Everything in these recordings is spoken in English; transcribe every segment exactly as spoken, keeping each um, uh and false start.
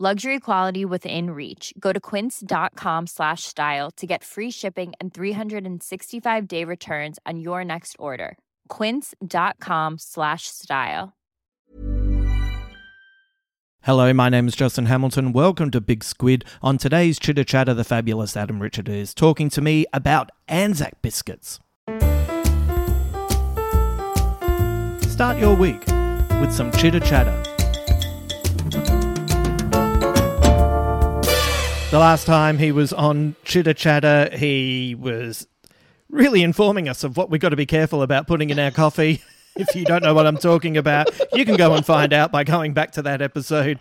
Luxury quality within reach. Go to quince.com slash style to get free shipping and three hundred sixty-five day returns on your next order. Quince.com slash style. Hello, my name is Justin Hamilton. Welcome to Big Squid. On today's Chitter Chatter, the fabulous Adam Richard is talking to me about Anzac biscuits. Start your week with some Chitter Chatter. The last time he was on Chitter Chatter, he was really informing us of what we've got to be careful about putting in our coffee. If you don't know what I'm talking about, you can go and find out by going back to that episode.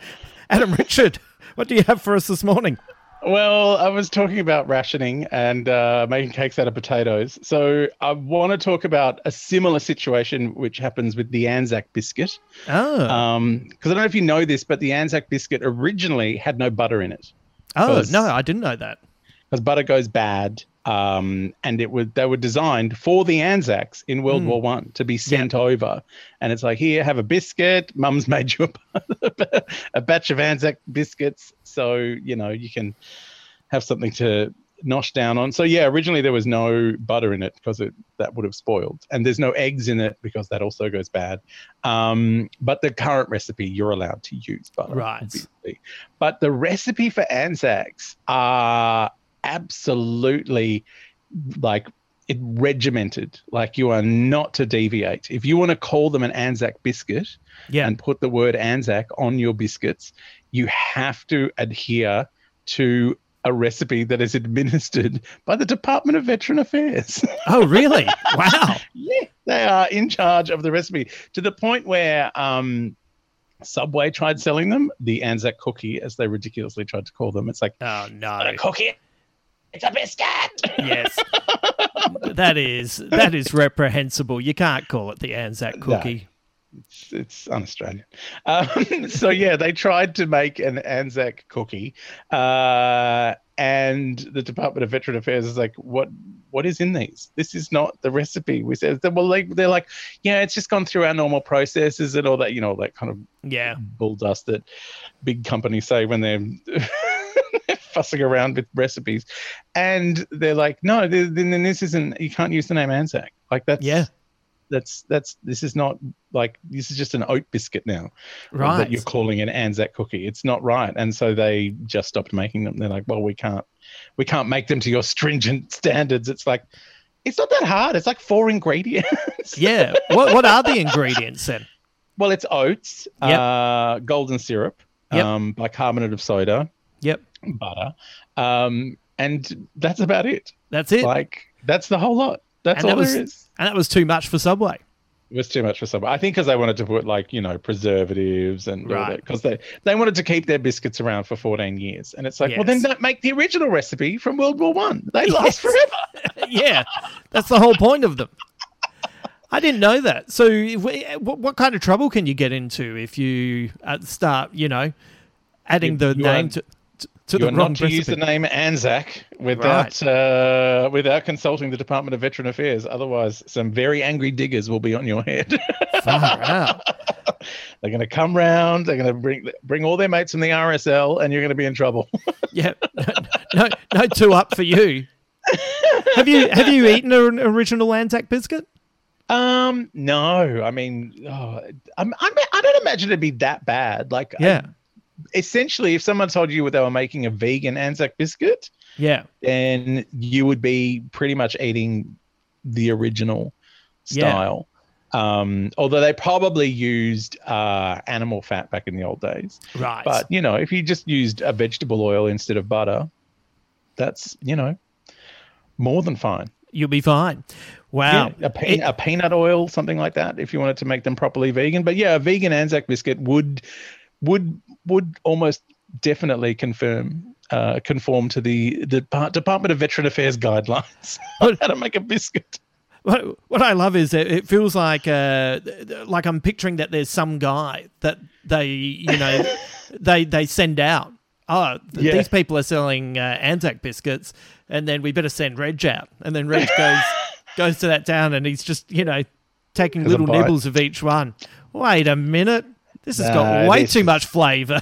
Adam Richard, what do you have for us this morning? Well, I was talking about rationing and uh, making cakes out of potatoes. So I want to talk about a similar situation which happens with the Anzac biscuit. Oh. Because um, I don't know if you know this, but the Anzac biscuit originally had no butter in it. Oh, no, I didn't know that. Because butter goes bad. Um, and it was, they were designed for the Anzacs in World mm. War One to be sent yeah. over. And it's like, here, have a biscuit. Mum's made you a, a batch of Anzac biscuits. So, you know, you can have something to nosh down on. So, yeah, originally there was no butter in it because it, that would have spoiled. And there's no eggs in it because that also goes bad. Um, but the current recipe, you're allowed to use butter. Right. Obviously. But the recipe for Anzacs are... absolutely like it regimented, like you are not to deviate. If you want to call them an Anzac biscuit yeah. and put the word Anzac on your biscuits, you have to adhere to a recipe that is administered by the Department of Veteran Affairs. Oh, really? Wow. Yeah, they are in charge of the recipe to the point where um Subway tried selling them the Anzac cookie, as they ridiculously tried to call them. It's like, oh no, not a cookie. It's a biscuit. Yes. That is that is reprehensible. You can't call it the Anzac cookie. No, it's, it's un-Australian. Um, so, yeah, they tried to make an Anzac cookie. Uh, and the Department of Veteran Affairs is like, what what is in these? This is not the recipe. We said, well, like, they're like, yeah, it's just gone through our normal processes and all that, you know, that kind of yeah. bull dust that big companies say when they're... fussing around with recipes, and they're like, no, then this isn't. You can't use the name Anzac. Like that's yeah, that's that's this is not like this is just an oat biscuit now, right? That you're calling an Anzac cookie. It's not right. And so they just stopped making them. They're like, well, we can't, we can't make them to your stringent standards. It's like, it's not that hard. It's like four ingredients. Yeah. What what are the ingredients then? Well, it's oats, yep. uh, golden syrup, yep. um, bicarbonate of soda. Yep. Butter. Um, and that's about it. That's it. Like, that's the whole lot. That's all there is. And that was too much for Subway. It was too much for Subway. I think because they wanted to put, like, you know, preservatives and all that. Because they, they wanted to keep their biscuits around for fourteen years. And it's like, yes. well, then don't make the original recipe from World War One. They last yes. forever. Yeah. That's the whole point of them. I didn't know that. So we, what, what kind of trouble can you get into if you start, you know, adding if the name to... to You're the wrong not to recipe. Use the name Anzac without right. uh, without consulting the Department of Veteran Affairs. Otherwise, some very angry diggers will be on your head. Far out. They're going to come round. They're going to bring bring all their mates from the R S L, and you're going to be in trouble. Yeah, no, no two up for you. Have you have you eaten an original Anzac biscuit? Um, no. I mean, oh, I'm, I'm, I don't imagine it'd be that bad. Like, yeah. I, essentially, if someone told you they were making a vegan Anzac biscuit, yeah, then you would be pretty much eating the original style. Yeah. Um, although they probably used uh, animal fat back in the old days. Right. But, you know, if you just used a vegetable oil instead of butter, that's, you know, more than fine. You'll be fine. Wow. Yeah, a, pe- it- a peanut oil, something like that, if you wanted to make them properly vegan. But, yeah, a vegan Anzac biscuit would would would almost definitely confirm uh, conform to the, the Department of Veteran Affairs guidelines on how to make a biscuit. What, what I love is it, it feels like uh, like I'm picturing that there's some guy that they, you know, they they send out. Oh, th- yeah. These people are selling uh, Anzac biscuits, and then we better send Reg out. And then Reg goes goes to that town, and he's just, you know, taking little nibbles of each one. Wait a minute, this has no, got way too is, much flavour.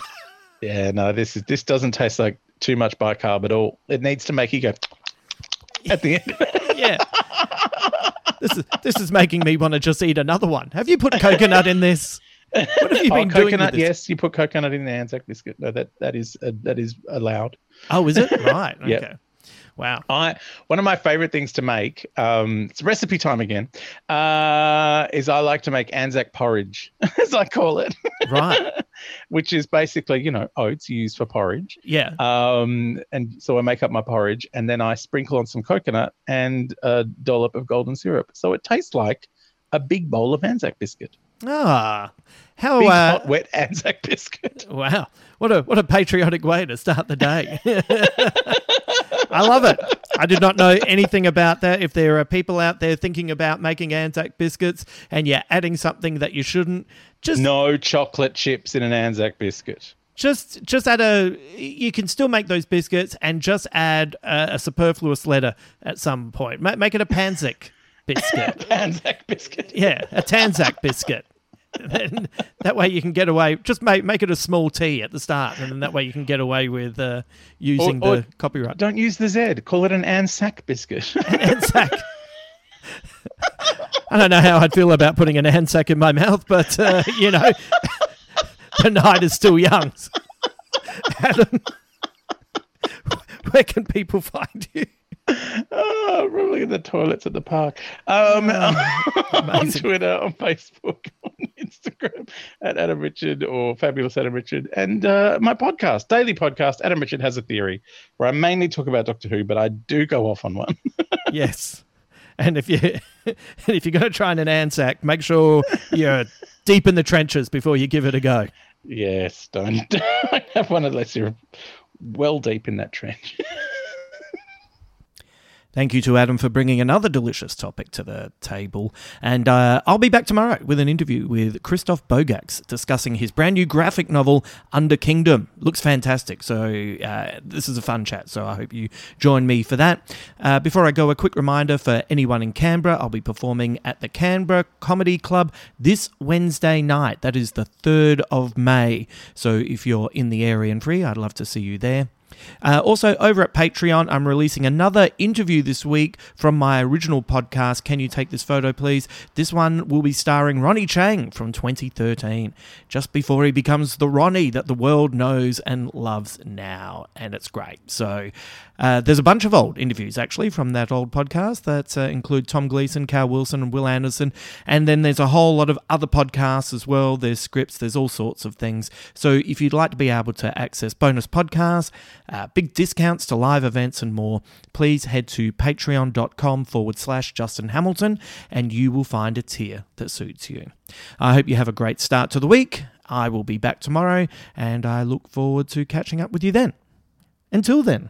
Yeah, no, this is this doesn't taste like too much bicarb at all. It needs to make you go at the end. Yeah. This is this is making me want to just eat another one. Have you put coconut in this? What have you been oh, doing? Coconut, with this? Yes, you put coconut in the Anzac biscuit. No, that that is uh, that is allowed. Oh, is it? Right. Okay. Yep. Wow. I one of my favorite things to make. Um, it's recipe time again. Uh, is I like to make Anzac porridge, as I call it. Right. Which is basically, you know, oats used for porridge. Yeah. Um, and so I make up my porridge, and then I sprinkle on some coconut and a dollop of golden syrup, so it tastes like a big bowl of Anzac biscuit. Ah, how big, uh, hot, wet Anzac biscuit! Wow, what a what a patriotic way to start the day. I love it. I did not know anything about that. If there are people out there thinking about making Anzac biscuits and you're adding something that you shouldn't, just no chocolate chips in an Anzac biscuit. Just just add a. You can still make those biscuits and just add a, a superfluous letter at some point. Make, make it a Panzac biscuit. Anzac biscuit. Yeah, a Tanzac biscuit. Then that way you can get away. Just make make it a small T at the start, and then that way you can get away with uh, using or, or the copyright. Don't use the Z. Call it an Anzac biscuit. An Anzac. I don't know how I'd feel about putting an Anzac in my mouth, but uh, you know, the night is still young. Adam, where can people find you? Oh, probably in the toilets at the park. Um, on Twitter, on Facebook, on Instagram at Adam Richard or Fabulous Adam Richard, and uh, my podcast, daily podcast, Adam Richard Has a Theory, where I mainly talk about Doctor Who, but I do go off on one. Yes, and if you and if you're going to try an Anzac, make sure you're deep in the trenches before you give it a go. Yes, don't, don't have one unless you're well deep in that trench. Thank you to Adam for bringing another delicious topic to the table. And uh, I'll be back tomorrow with an interview with Christoph Bogax discussing his brand new graphic novel, Under Kingdom. Looks fantastic. So uh, this is a fun chat. So I hope you join me for that. Uh, before I go, a quick reminder for anyone in Canberra, I'll be performing at the Canberra Comedy Club this Wednesday night. That is the third of May. So if you're in the area and free, I'd love to see you there. Uh, also, over at Patreon, I'm releasing another interview this week from my original podcast, Can You Take This Photo, Please? This one will be starring Ronnie Chang from twenty thirteen, just before he becomes the Ronnie that the world knows and loves now, and it's great. So uh, there's a bunch of old interviews, actually, from that old podcast that uh, include Tom Gleeson, Cal Wilson and Will Anderson, and then there's a whole lot of other podcasts as well. There's scripts, there's all sorts of things. So if you'd like to be able to access bonus podcasts, Uh, big discounts to live events and more, please head to patreon.com forward slash Justin Hamilton and you will find a tier that suits you. I hope you have a great start to the week. I will be back tomorrow and I look forward to catching up with you then. Until then.